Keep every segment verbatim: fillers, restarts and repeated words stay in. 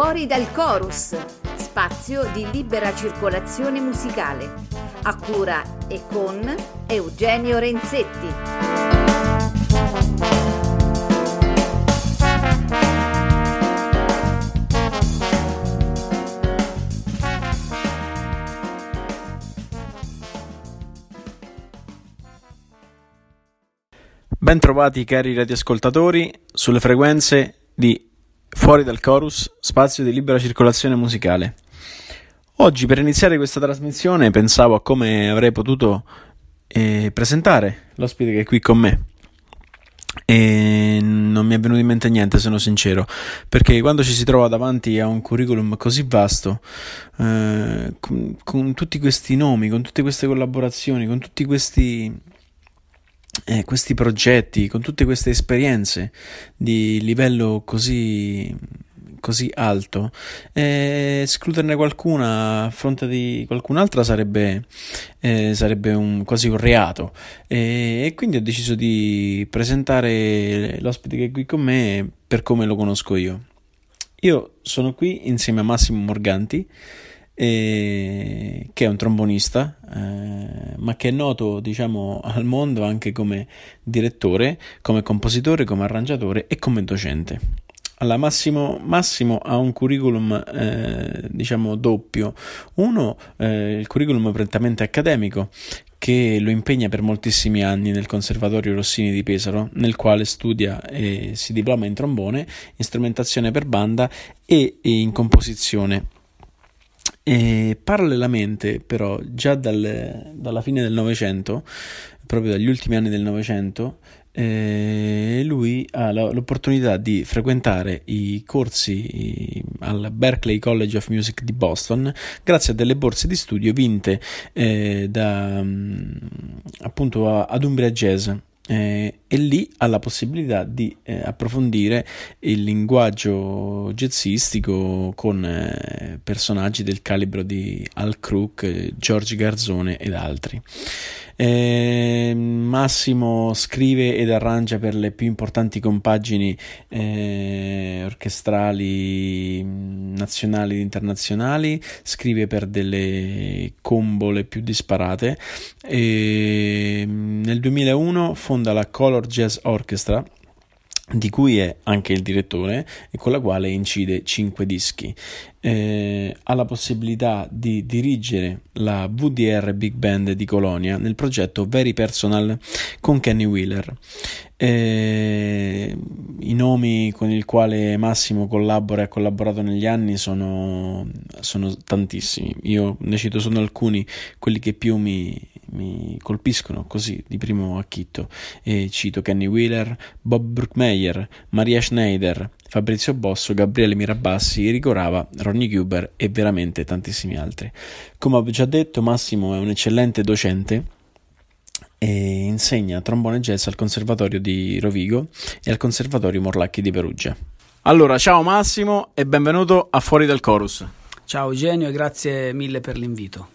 Fuori dal Chorus, spazio di libera circolazione musicale, a cura e con Eugenio Renzetti. Ben trovati cari radioascoltatori sulle frequenze di Fuori dal Chorus, spazio di libera circolazione musicale. Oggi per iniziare questa trasmissione pensavo a come avrei potuto eh, presentare l'ospite che è qui con me e non mi è venuto in mente niente, sono sincero, perché quando ci si trova davanti a un curriculum così vasto eh, con, con tutti questi nomi, con tutte queste collaborazioni, con tutti questi... Eh, questi progetti, con tutte queste esperienze di livello così, così alto, eh, escluderne qualcuna a fronte di qualcun'altra sarebbe, eh, sarebbe un, quasi un reato, eh, e quindi ho deciso di presentare l'ospite che è qui con me per come lo conosco io. Io sono qui insieme a Massimo Morganti, Eh, che è un trombonista, eh, ma che è noto, diciamo, al mondo anche come direttore, come compositore, come arrangiatore e come docente. Allora, Massimo, Massimo ha un curriculum eh, diciamo doppio. Uno, eh, il curriculum prettamente accademico, che lo impegna per moltissimi anni nel Conservatorio Rossini di Pesaro, nel quale studia e si diploma in trombone, in strumentazione per banda e, e in composizione. E parallelamente però già dal, dalla fine del Novecento, proprio dagli ultimi anni del Novecento, eh, lui ha la, l'opportunità di frequentare i corsi al Berklee College of Music di Boston grazie a delle borse di studio vinte eh, da, appunto a, ad Umbria Jazz. Eh, e lì ha la possibilità di eh, approfondire il linguaggio jazzistico con eh, personaggi del calibro di Al Crook, eh, George Garzone ed altri. Eh, Massimo scrive ed arrangia per le più importanti compagini eh, orchestrali nazionali ed internazionali, scrive per delle combo le più disparate. Eh, nel duemilauno fonda la Color Jazz Orchestra, di cui è anche il direttore e con la quale incide cinque dischi. Eh, ha la possibilità di dirigere la W D R Big Band di Colonia nel progetto Very Personal con Kenny Wheeler. Eh, i nomi con il quale Massimo collabora e ha collaborato negli anni sono, sono tantissimi. Io ne cito solo alcuni, quelli che più mi mi colpiscono così di primo acchito, e cito Kenny Wheeler, Bob Brookmeyer, Maria Schneider, Fabrizio Bosso, Gabriele Mirabassi, Enrico Rava, Ronnie Huber e veramente tantissimi altri. Come ho già detto, Massimo è un eccellente docente e insegna trombone jazz al Conservatorio di Rovigo e al Conservatorio Morlacchi di Perugia. Allora, ciao Massimo e benvenuto a Fuori dal Chorus. Ciao Eugenio e grazie mille per l'invito.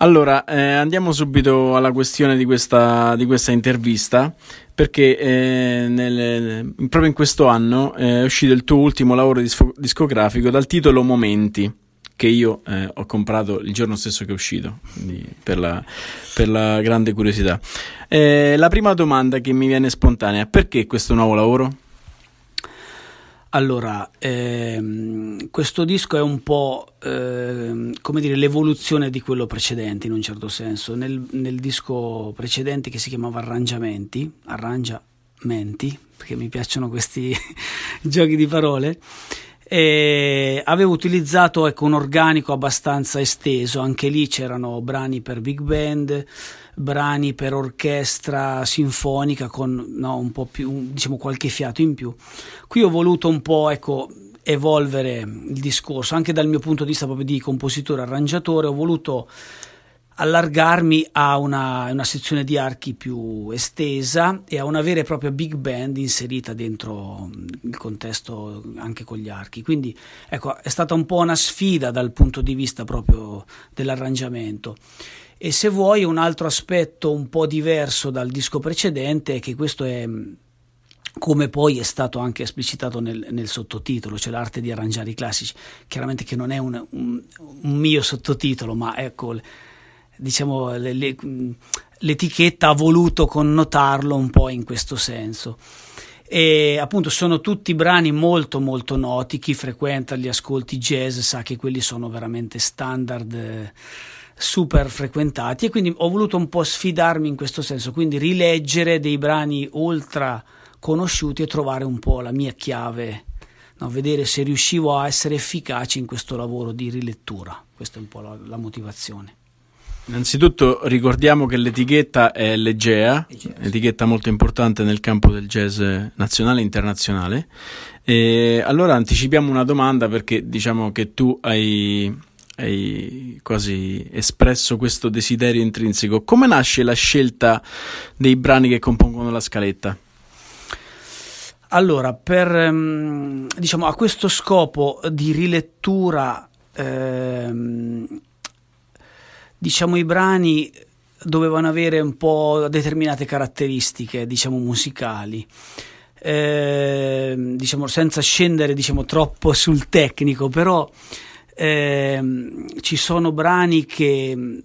Allora, eh, andiamo subito alla questione di questa, di questa intervista, perché eh, nel, proprio in questo anno eh, è uscito il tuo ultimo lavoro disfo- discografico dal titolo Momenti, che io eh, ho comprato il giorno stesso che è uscito, quindi per la, per la grande curiosità. Eh, la prima domanda che mi viene spontanea, perché questo nuovo lavoro? Allora, ehm, questo disco è un po' ehm, come dire l'evoluzione di quello precedente in un certo senso. Nel, nel disco precedente, che si chiamava Arrangiamenti, Arrangiamenti, perché mi piacciono questi giochi di parole, e avevo utilizzato ecco, un organico abbastanza esteso. Anche lì c'erano brani per big band, brani per orchestra sinfonica con no, un po' più, diciamo, qualche fiato in più. Qui ho voluto un po' ecco, evolvere il discorso anche dal mio punto di vista proprio di compositore arrangiatore. Ho voluto allargarmi a una, una sezione di archi più estesa e a una vera e propria big band inserita dentro il contesto anche con gli archi. Quindi ecco, è stata un po' una sfida dal punto di vista proprio dell'arrangiamento. E se vuoi un altro aspetto un po' diverso dal disco precedente è che questo è come poi è stato anche esplicitato nel, nel sottotitolo, cioè l'arte di arrangiare i classici, chiaramente che non è un, un, un mio sottotitolo, ma ecco, diciamo, le, le, l'etichetta ha voluto connotarlo un po' in questo senso. E appunto sono tutti brani molto molto noti, chi frequenta gli ascolti jazz sa che quelli sono veramente standard, eh, super frequentati, e quindi ho voluto un po' sfidarmi in questo senso, quindi rileggere dei brani ultra conosciuti e trovare un po' la mia chiave, no? Vedere se riuscivo a essere efficace in questo lavoro di rilettura, questa è un po' la, la motivazione. Innanzitutto ricordiamo che l'etichetta è Legea, un'etichetta molto importante nel campo del jazz nazionale e internazionale, e allora anticipiamo una domanda, perché diciamo che tu hai... hai quasi espresso questo desiderio intrinseco. Come nasce la scelta dei brani che compongono la scaletta? Allora, per, diciamo, a questo scopo di rilettura, ehm, diciamo, i brani dovevano avere un po' determinate caratteristiche, diciamo, musicali. Eh, diciamo, senza scendere, diciamo, troppo sul tecnico, però Eh, ci sono brani che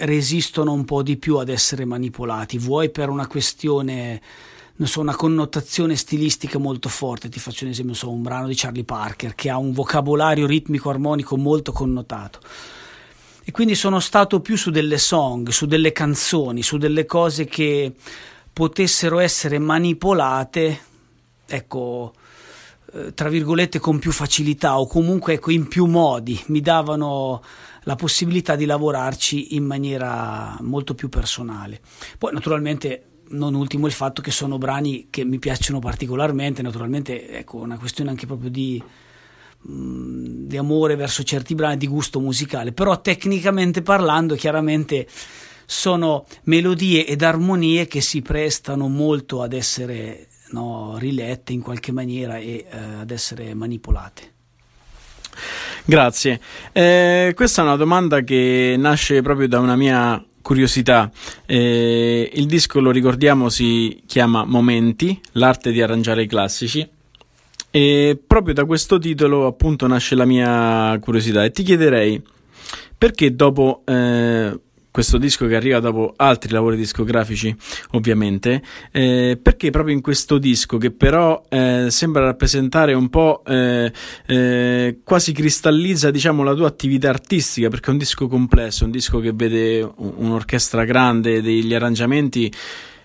resistono un po' di più ad essere manipolati, vuoi per una questione, non so, una connotazione stilistica molto forte. Ti faccio un esempio, so, un brano di Charlie Parker che ha un vocabolario ritmico armonico molto connotato, e quindi sono stato più su delle song, su delle canzoni, su delle cose che potessero essere manipolate, ecco, tra virgolette, con più facilità, o comunque, ecco, in più modi, mi davano la possibilità di lavorarci in maniera molto più personale. Poi naturalmente non ultimo il fatto che sono brani che mi piacciono particolarmente, naturalmente, ecco, una questione anche proprio di, mh, di amore verso certi brani, di gusto musicale, però tecnicamente parlando chiaramente sono melodie ed armonie che si prestano molto ad essere, no, rilette in qualche maniera e eh, ad essere manipolate. Grazie. Eh, questa è una domanda che nasce proprio da una mia curiosità. Eh, il disco, lo ricordiamo, si chiama Momenti, l'arte di arrangiare i classici, e proprio da questo titolo appunto nasce la mia curiosità, e ti chiederei perché dopo eh, questo disco, che arriva dopo altri lavori discografici ovviamente, eh, perché proprio in questo disco, che però eh, sembra rappresentare un po', eh, eh, quasi cristallizza, diciamo, la tua attività artistica, perché è un disco complesso, un disco che vede un, un'orchestra grande, degli arrangiamenti,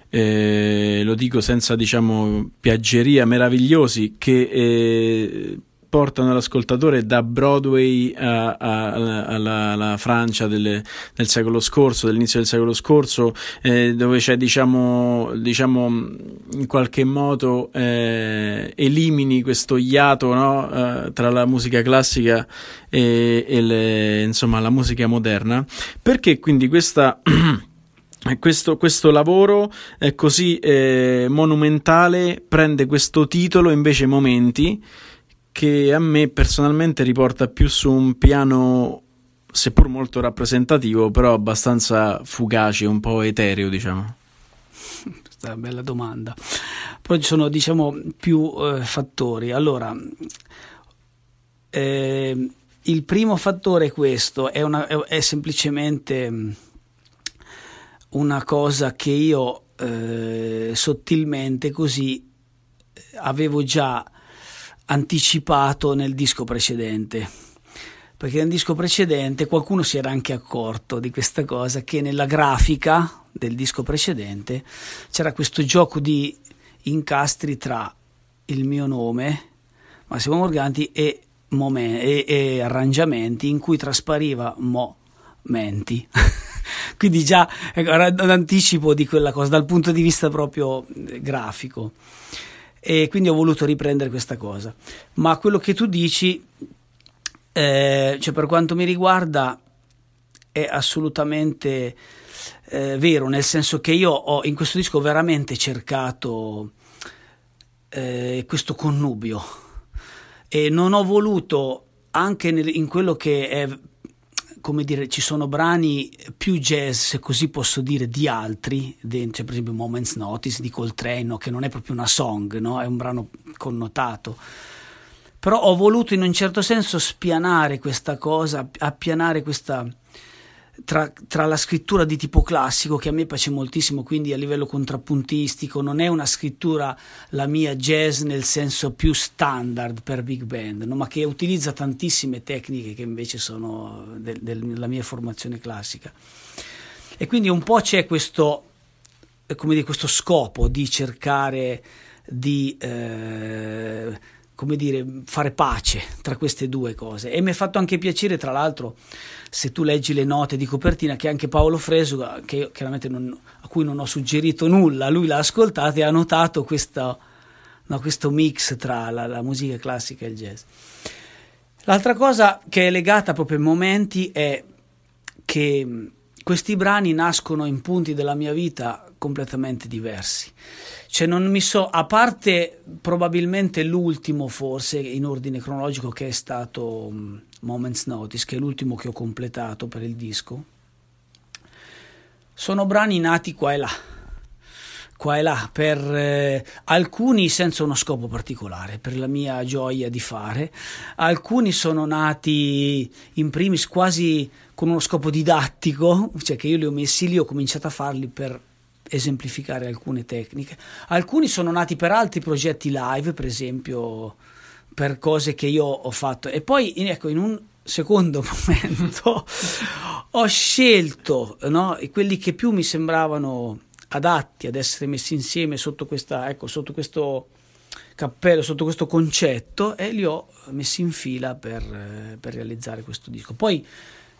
eh, lo dico senza, diciamo, piaggeria, meravigliosi, che eh, portano l'ascoltatore da Broadway a, a, alla, alla, alla Francia del, del secolo scorso, dell'inizio del secolo scorso, eh, dove c'è, diciamo, diciamo in qualche modo eh, elimini questo iato, no? eh, tra la musica classica e, e le, insomma, la musica moderna. Perché quindi questa Questo, questo lavoro è così eh, monumentale prende questo titolo invece, Momenti, che a me personalmente riporta più su un piano, seppur molto rappresentativo, però abbastanza fugace, un po' etereo, diciamo? Questa è una bella domanda. Poi ci sono, diciamo, più eh, fattori. Allora, eh, il primo fattore è questo, è, una, è, è semplicemente una cosa che io eh, sottilmente così avevo già anticipato nel disco precedente, perché nel disco precedente qualcuno si era anche accorto di questa cosa, che nella grafica del disco precedente c'era questo gioco di incastri tra il mio nome, Massimo Morganti, e, momen- e-, e arrangiamenti, in cui traspariva Momenti. Quindi già anticipo di quella cosa dal punto di vista proprio grafico, e quindi ho voluto riprendere questa cosa. Ma quello che tu dici, eh, cioè per quanto mi riguarda, è assolutamente eh, vero, nel senso che io ho in questo disco veramente cercato eh, questo connubio, e non ho voluto, anche nel, in quello che è come dire, ci sono brani più jazz, se così posso dire, di altri, cioè per esempio Moments' Notice di Coltrane, no? Che non è proprio una song, no? È un brano connotato. Però ho voluto in un certo senso spianare questa cosa, appianare questa tra, tra la scrittura di tipo classico, che a me piace moltissimo, quindi a livello contrappuntistico, non è una scrittura la mia jazz nel senso più standard per big band, no? Ma che utilizza tantissime tecniche che invece sono del, del, della mia formazione classica. E quindi un po' c'è questo, come dire, questo scopo di cercare di eh, come dire, fare pace tra queste due cose. E mi è fatto anche piacere, tra l'altro, se tu leggi le note di copertina, che anche Paolo Fresu, che chiaramente non, a cui non ho suggerito nulla, lui l'ha ascoltata e ha notato questa, no, questo mix tra la, la musica classica e il jazz. L'altra cosa che è legata proprio ai momenti è che questi brani nascono in punti della mia vita completamente diversi. Cioè non mi so, a parte probabilmente l'ultimo forse in ordine cronologico, che è stato um, Moments' Notice, che è l'ultimo che ho completato per il disco, sono brani nati qua e là, qua e là, per eh, alcuni senza uno scopo particolare, per la mia gioia di fare, alcuni sono nati in primis quasi con uno scopo didattico, cioè che io li ho messi lì, ho cominciato a farli per esemplificare alcune tecniche, alcuni sono nati per altri progetti live, per esempio per cose che io ho fatto, e poi ecco, in un secondo momento ho scelto, no, quelli che più mi sembravano adatti ad essere messi insieme sotto questa, ecco, sotto questo cappello, sotto questo concetto, e li ho messi in fila per, per realizzare questo disco. Poi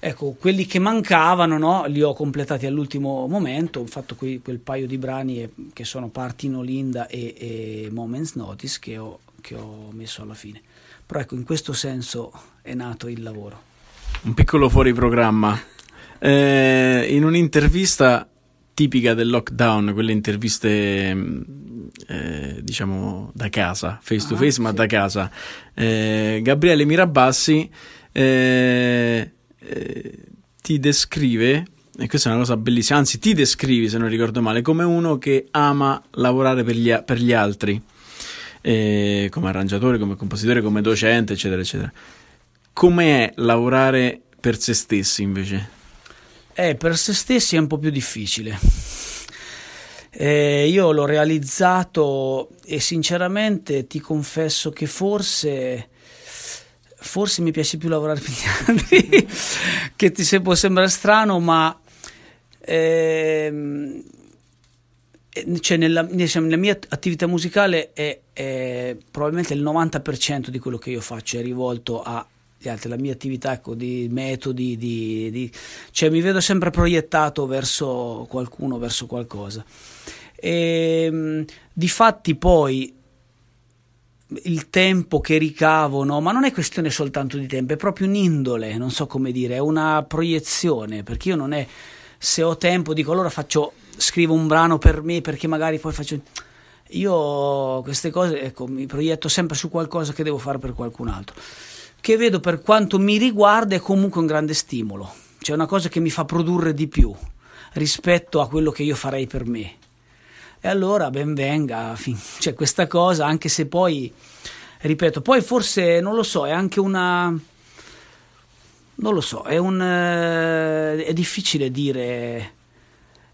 ecco, quelli che mancavano, no, li ho completati all'ultimo momento, ho fatto quei, quel paio di brani che sono Parti Nolinda e, e Moments' Notice che ho, che ho messo alla fine. Però ecco, in questo senso è nato il lavoro. Un piccolo fuori programma. Eh, in un'intervista tipica del lockdown, quelle interviste eh, diciamo da casa, face to face, ah, ma sì, da casa, eh, Gabriele Mirabassi eh, ti descrive, e questa è una cosa bellissima, anzi ti descrivi, se non ricordo male, come uno che ama lavorare per gli, a- per gli altri, eh, come arrangiatore, come compositore, come docente, eccetera eccetera. Com'è lavorare per se stessi invece? Eh, per se stessi è un po' più difficile, eh, io l'ho realizzato e sinceramente ti confesso che forse Forse mi piace più lavorare per gli altri, che ti se può sembrare strano, ma ehm, cioè nella, diciamo, nella mia attività musicale è, è probabilmente il novanta per cento di quello che io faccio è rivolto agli altri, la mia attività, ecco, di metodi, di, di, cioè mi vedo sempre proiettato verso qualcuno, verso qualcosa. E, difatti poi il tempo che ricavano, ma non è questione soltanto di tempo, è proprio un'indole, non so come dire, è una proiezione, perché io non è, se ho tempo dico allora faccio, scrivo un brano per me, perché magari poi faccio, io queste cose, ecco, mi proietto sempre su qualcosa che devo fare per qualcun altro, che vedo, per quanto mi riguarda, è comunque un grande stimolo, cioè una cosa che mi fa produrre di più rispetto a quello che io farei per me. E allora ben venga, cioè, questa cosa, anche se poi, ripeto, poi forse, non lo so, è anche una, non lo so, è un, è difficile dire,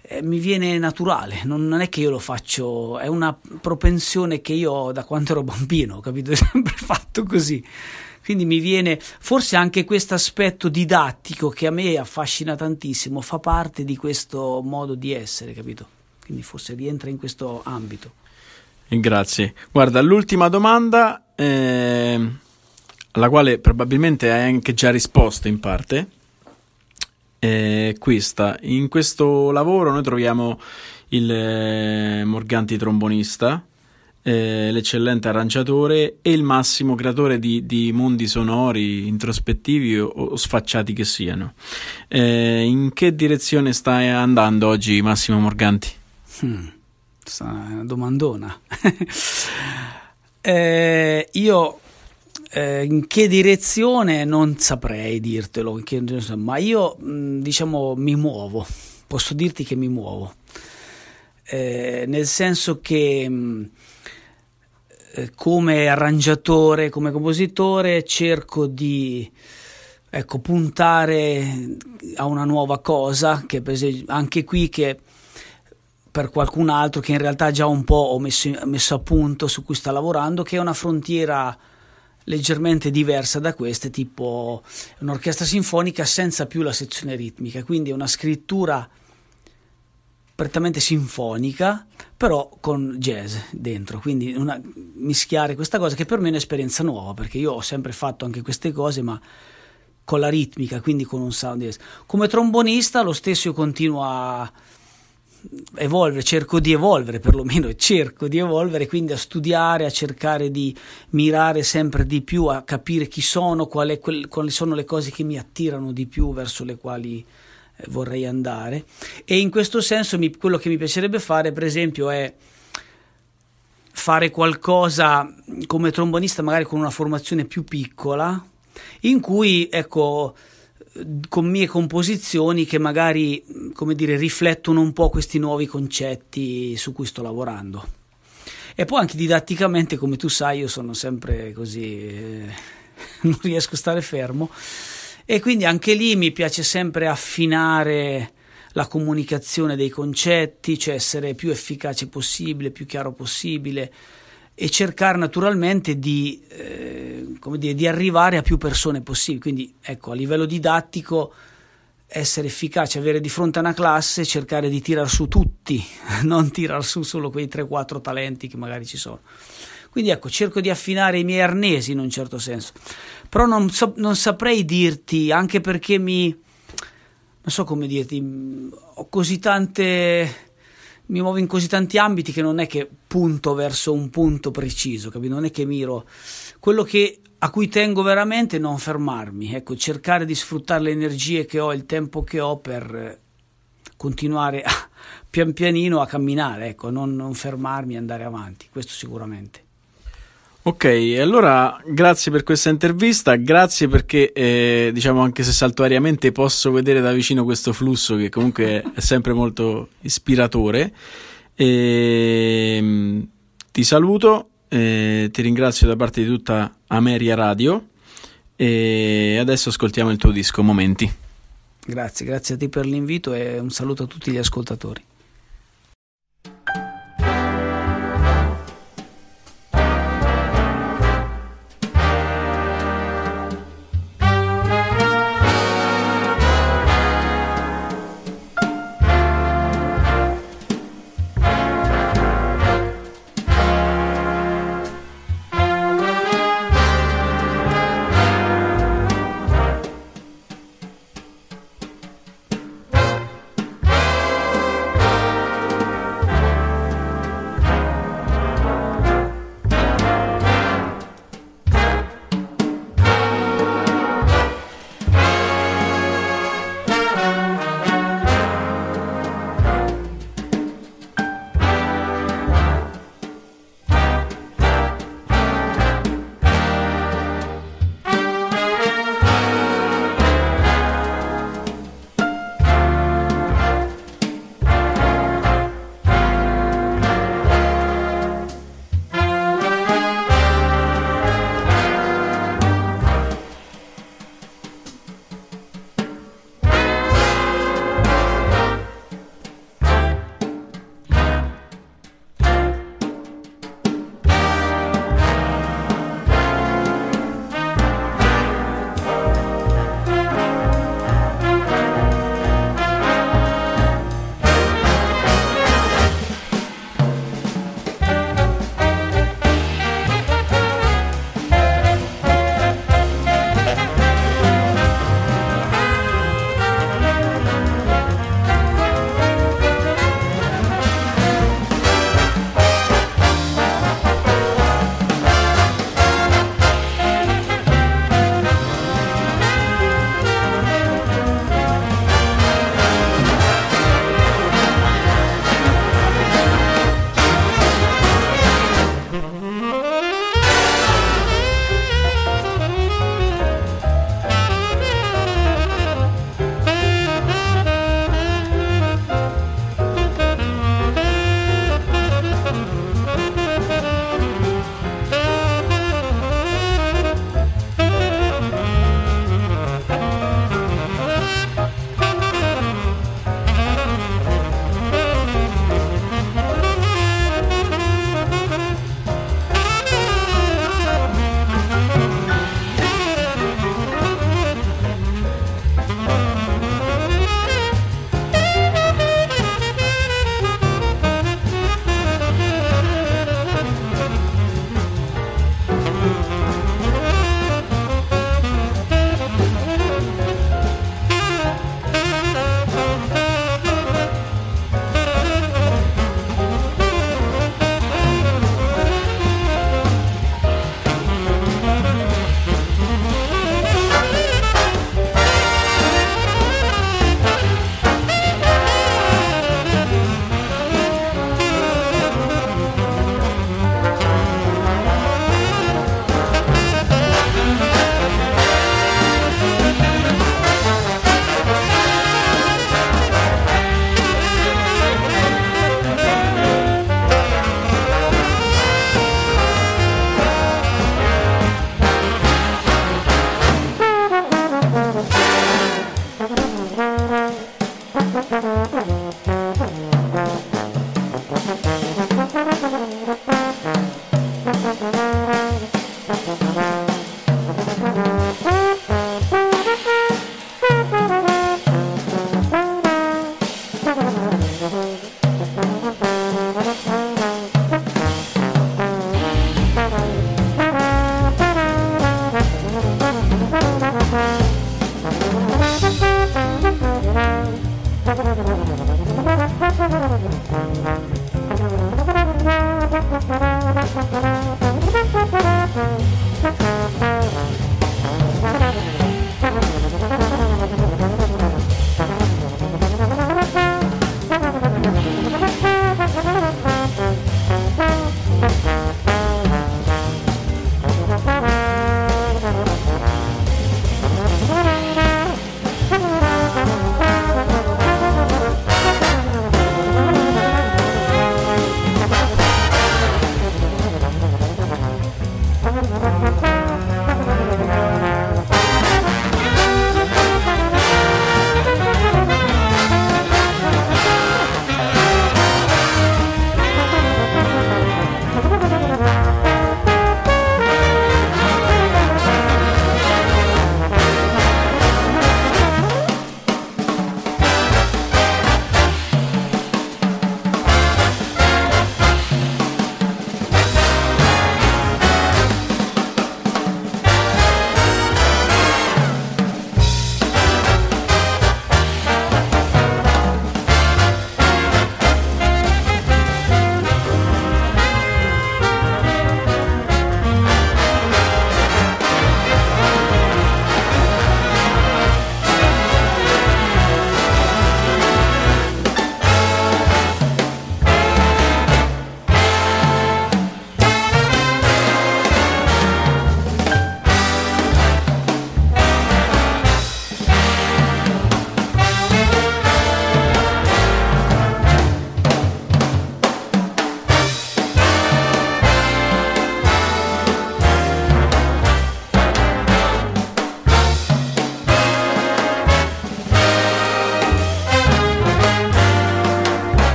eh, mi viene naturale, non, non è che io lo faccio, è una propensione che io ho da quando ero bambino, capito? È sempre fatto così, quindi mi viene, forse anche questo aspetto didattico che a me affascina tantissimo, fa parte di questo modo di essere, capito? Quindi forse rientra in questo ambito. Grazie. Guarda, l'ultima domanda, eh, alla quale probabilmente hai anche già risposto in parte, è questa. In questo lavoro noi troviamo il eh, Morganti trombonista, eh, l'eccellente arrangiatore e il massimo creatore di, di mondi sonori, introspettivi o, o sfacciati che siano. Eh, in che direzione sta andando oggi Massimo Morganti? Hmm, è una domandona. eh, io Eh, in che direzione non saprei dirtelo, in che, ma io diciamo mi muovo, posso dirti che mi muovo, eh, nel senso che eh, come arrangiatore, come compositore cerco di ecco, puntare a una nuova cosa, che per esempio, anche qui che per qualcun altro che in realtà già un po' ho messo, messo a punto, su cui sta lavorando, che è una frontiera leggermente diversa da queste, tipo un'orchestra sinfonica senza più la sezione ritmica, quindi una scrittura prettamente sinfonica però con jazz dentro, quindi una, mischiare questa cosa che per me è un'esperienza nuova, perché io ho sempre fatto anche queste cose ma con la ritmica, quindi con un sound jazz. Come trombonista lo stesso, io continuo a evolvere, cerco di evolvere perlomeno, cerco di evolvere, quindi a studiare, a cercare di mirare sempre di più, a capire chi sono, quali, quali sono le cose che mi attirano di più, verso le quali vorrei andare. E in questo senso mi, quello che mi piacerebbe fare per esempio è fare qualcosa come trombonista magari con una formazione più piccola, in cui ecco con mie composizioni che magari, come dire, riflettono un po' questi nuovi concetti su cui sto lavorando. E poi anche didatticamente, come tu sai, io sono sempre così, eh, non riesco a stare fermo, e quindi anche lì mi piace sempre affinare la comunicazione dei concetti, cioè essere più efficace possibile, più chiaro possibile, e cercare naturalmente di, eh, come dire, di arrivare a più persone possibili. Quindi ecco, a livello didattico essere efficace, avere di fronte a una classe, cercare di tirar su tutti, non tirar su solo quei tre quattro talenti che magari ci sono. Quindi ecco, cerco di affinare i miei arnesi in un certo senso, però non, so, non saprei dirti, anche perché mi, non so come dirti, ho così tante... mi muovo in così tanti ambiti che non è che punto verso un punto preciso, capito? Non è che miro. Quello che a cui tengo veramente è non fermarmi, ecco, cercare di sfruttare le energie che ho, il tempo che ho per continuare a, pian pianino a camminare, ecco, non, non fermarmi e andare avanti, questo sicuramente. Ok, allora grazie per questa intervista, grazie perché eh, diciamo anche se saltuariamente posso vedere da vicino questo flusso che comunque è sempre molto ispiratore, e, ti saluto, eh, ti ringrazio da parte di tutta Ameria Radio e adesso ascoltiamo il tuo disco Momenti. Grazie, grazie a te per l'invito e un saluto a tutti gli ascoltatori.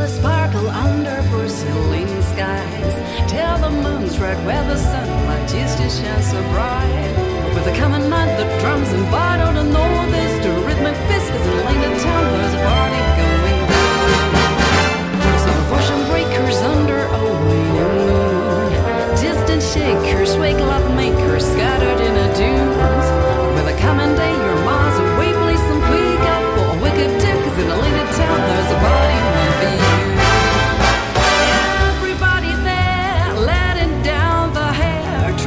will it sparkle under pursuing skies. Till the moon's red where the sunlight used to shine so bright. With the coming month, the drums and bottled and all this to rhythmic fist is the lane of town. There's a party going down. Some fortune breakers under a waning moon. Distant shakers, wake love makers scattered in a dunes. With the coming day, your miles away, place some wig out for a wicked dick. Cause in a lane of town, there's a party going down.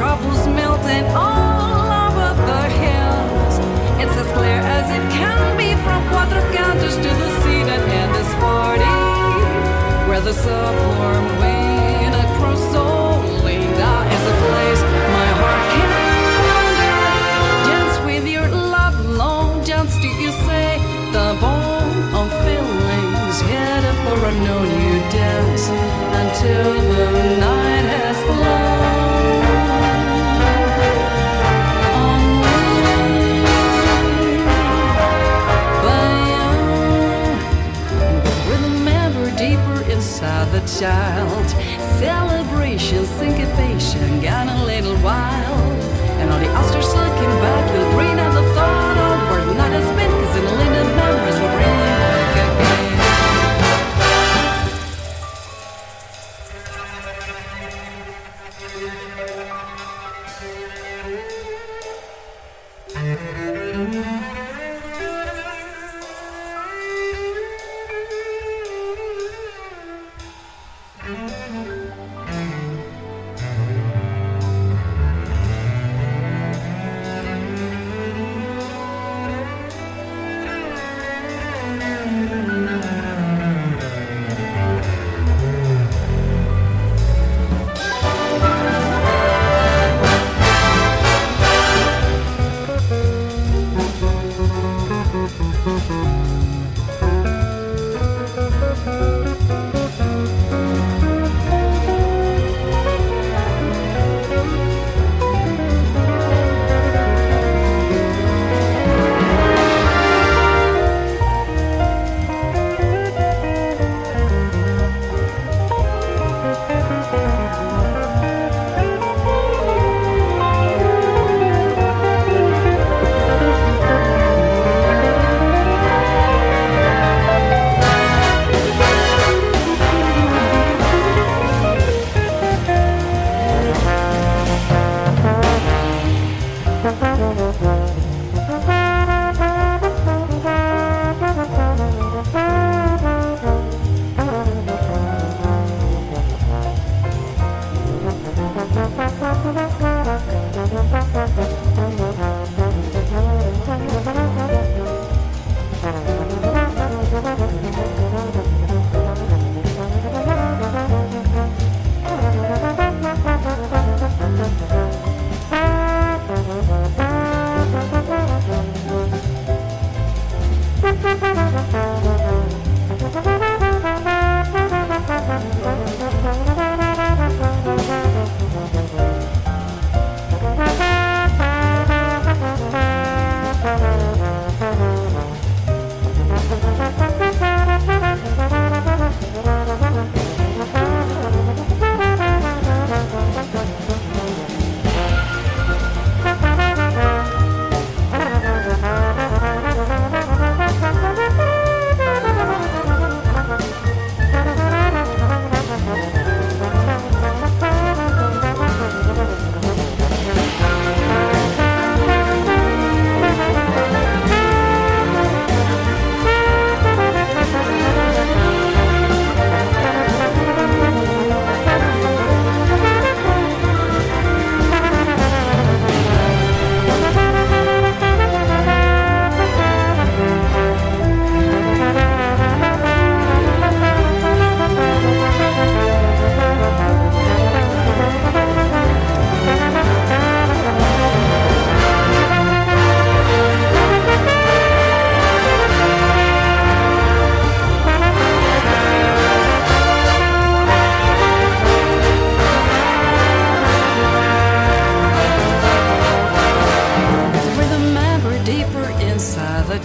Troubles melting all over the hills. It's as clear as it can be from Cuatro Cantos to the scene and this party where the sublime wind across Olinda is a place my heart can wander. Dance with your love alone, dance till you say the bone of feelings headed for a known you dance until the night has flown. Inside the child, celebration, syncopation, got a little wild. And all the oysters looking back, you'll bring out the thought of where the night has been. Cause in the linden memories will bring you back again.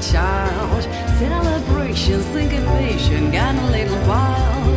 Child celebration, syncopation, got a little wild.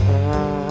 Heaven,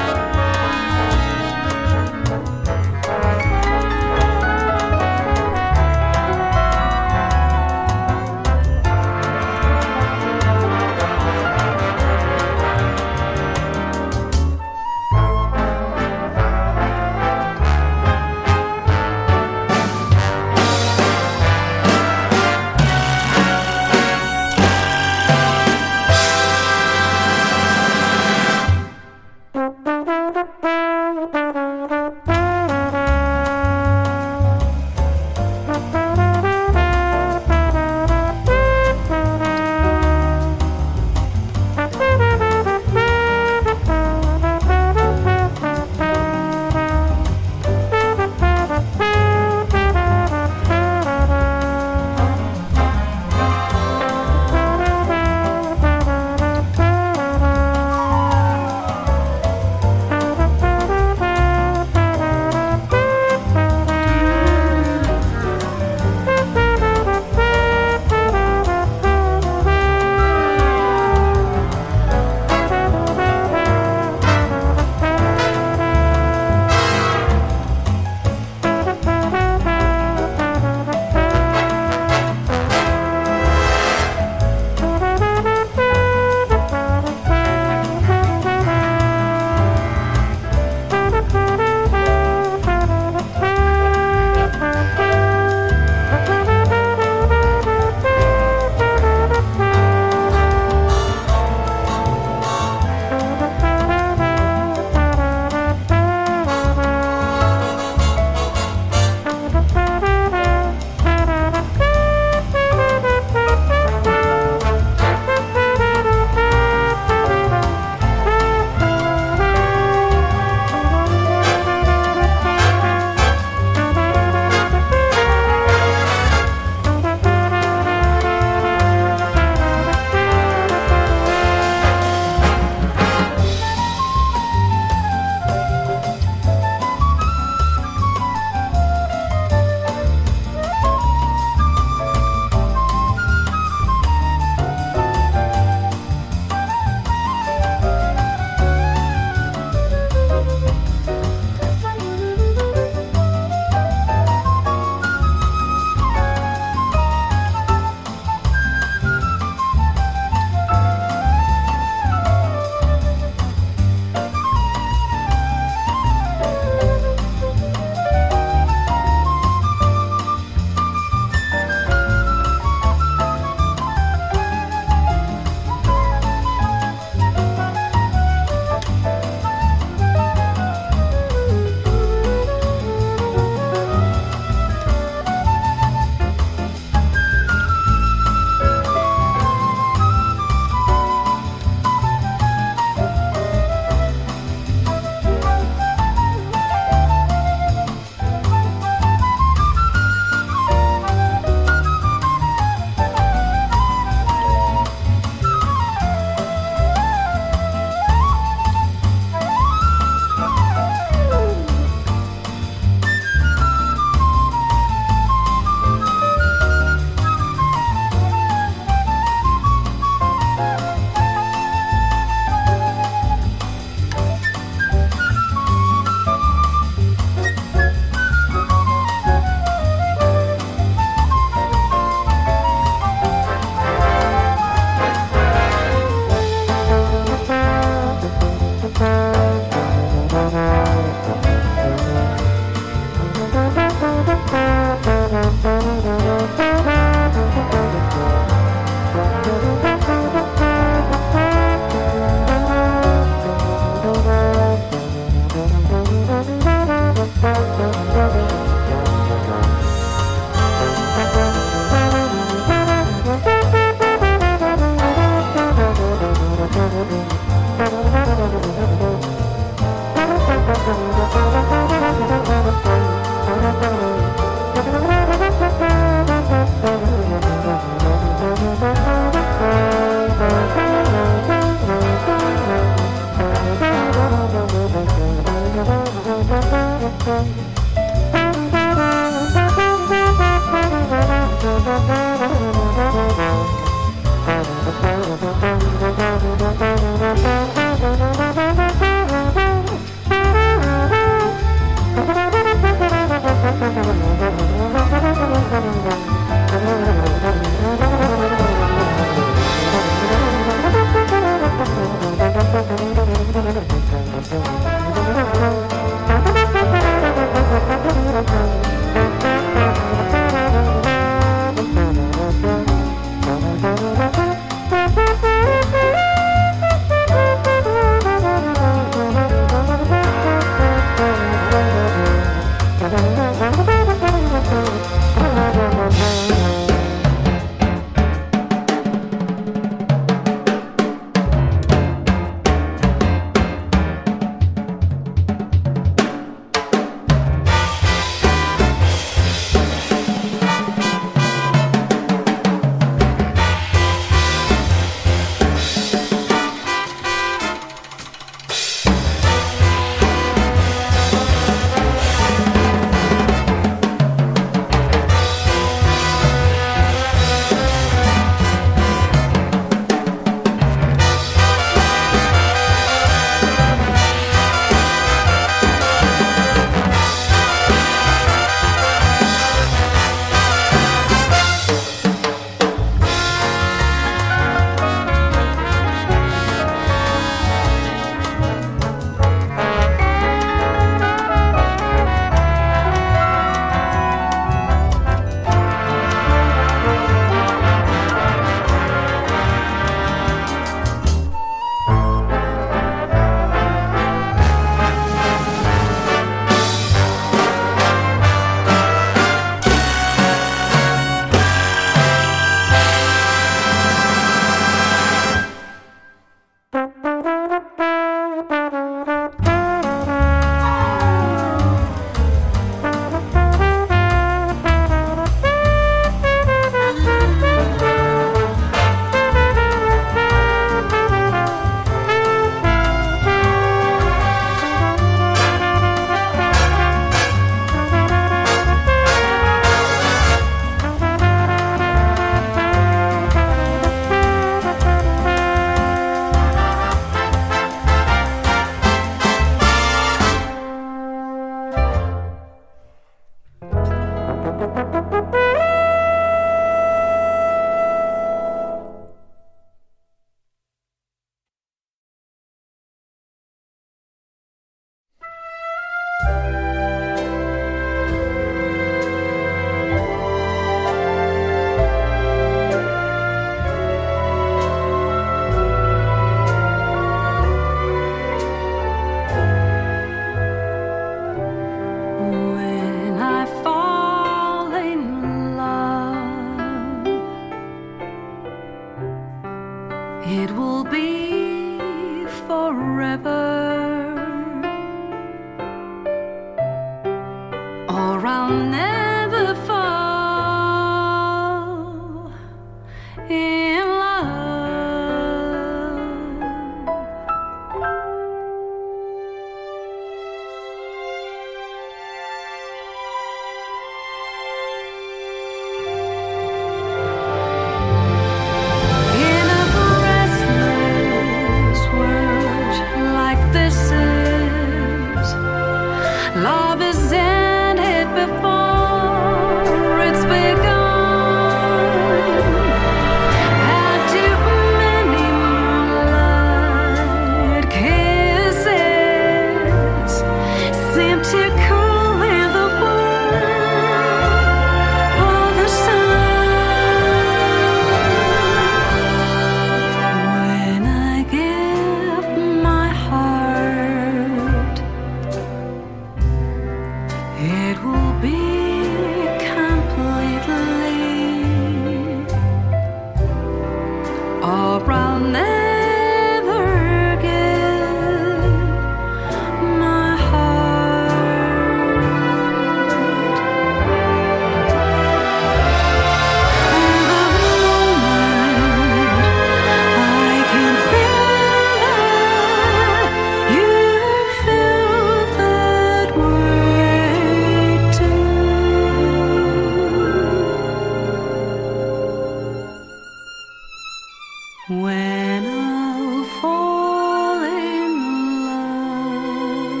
When I'll fall in love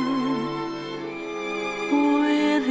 with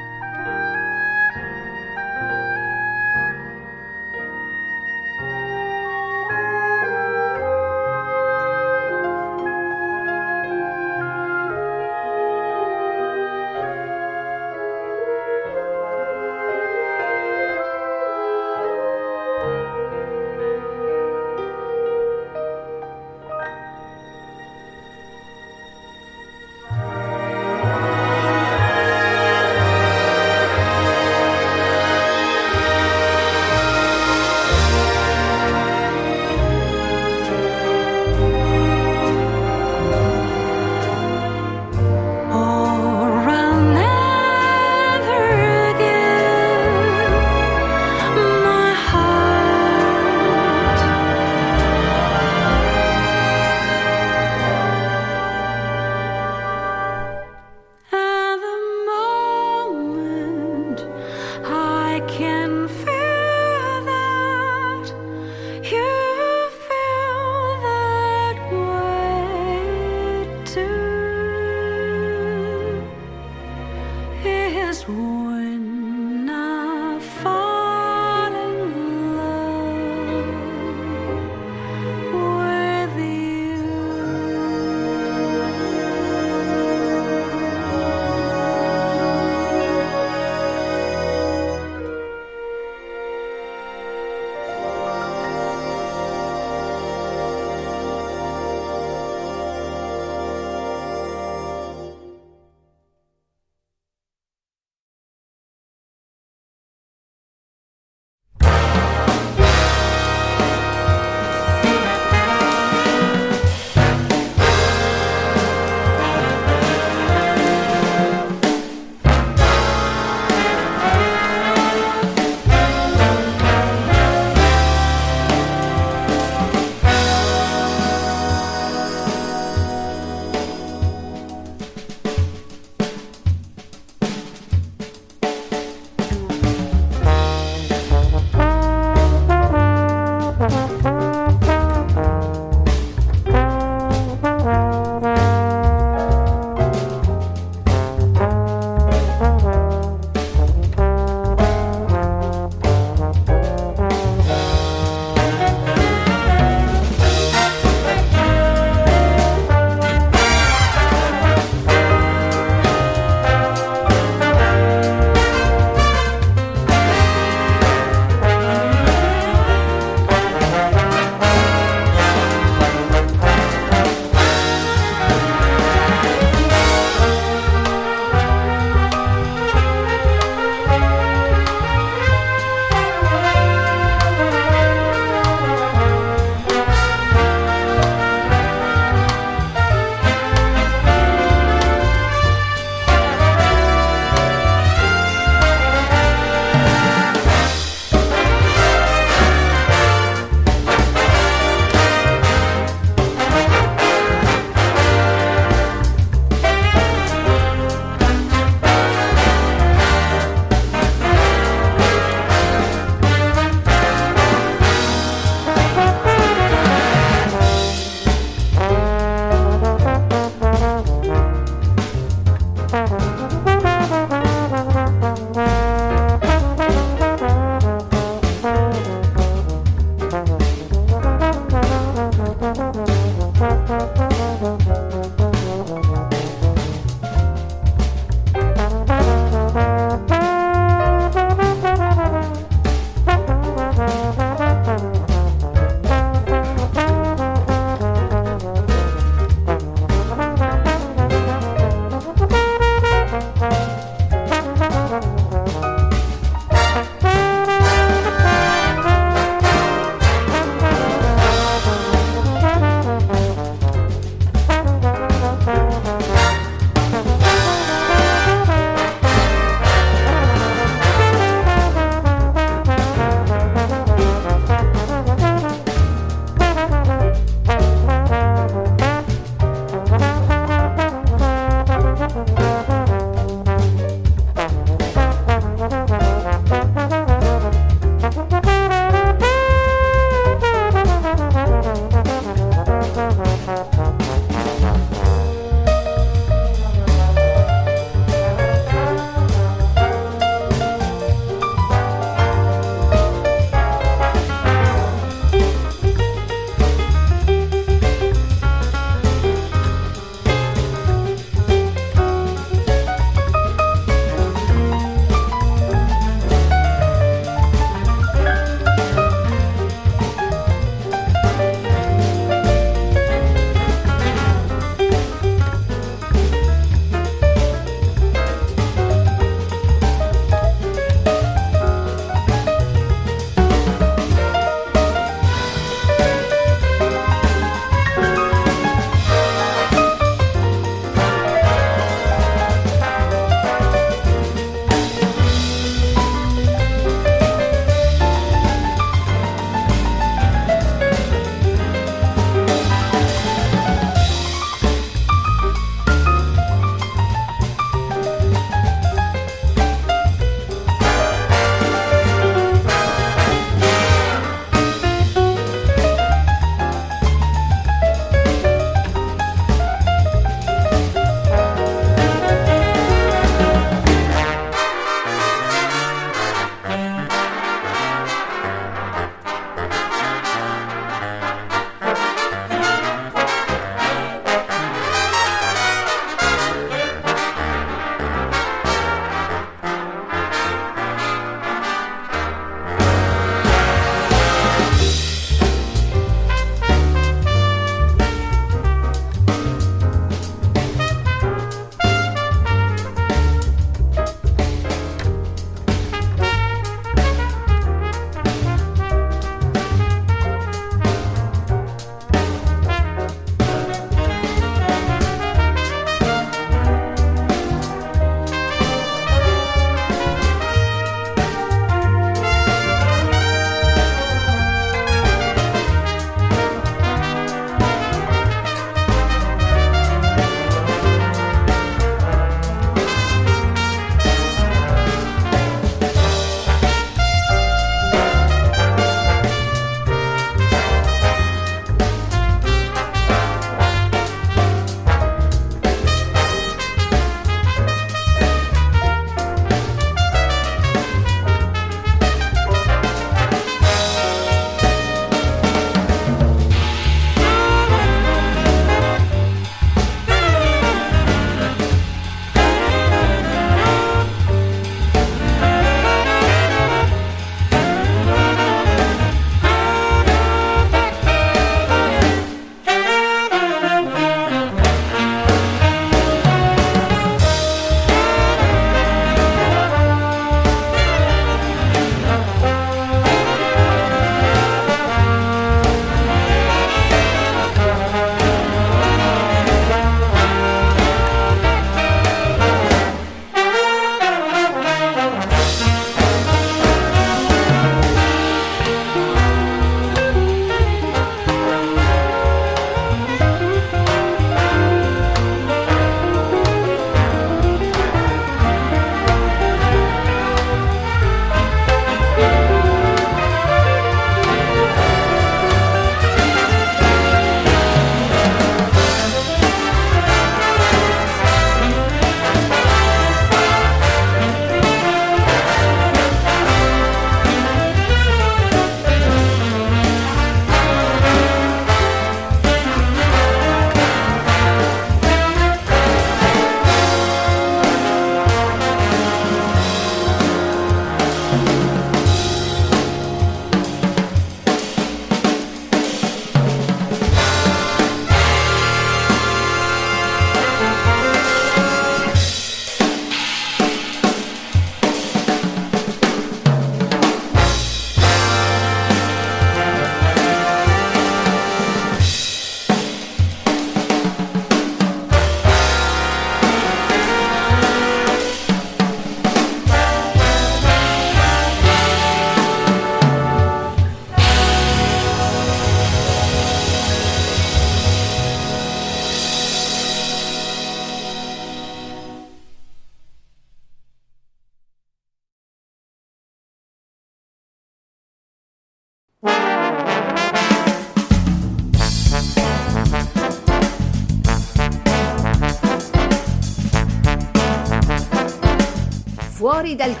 Fuori dal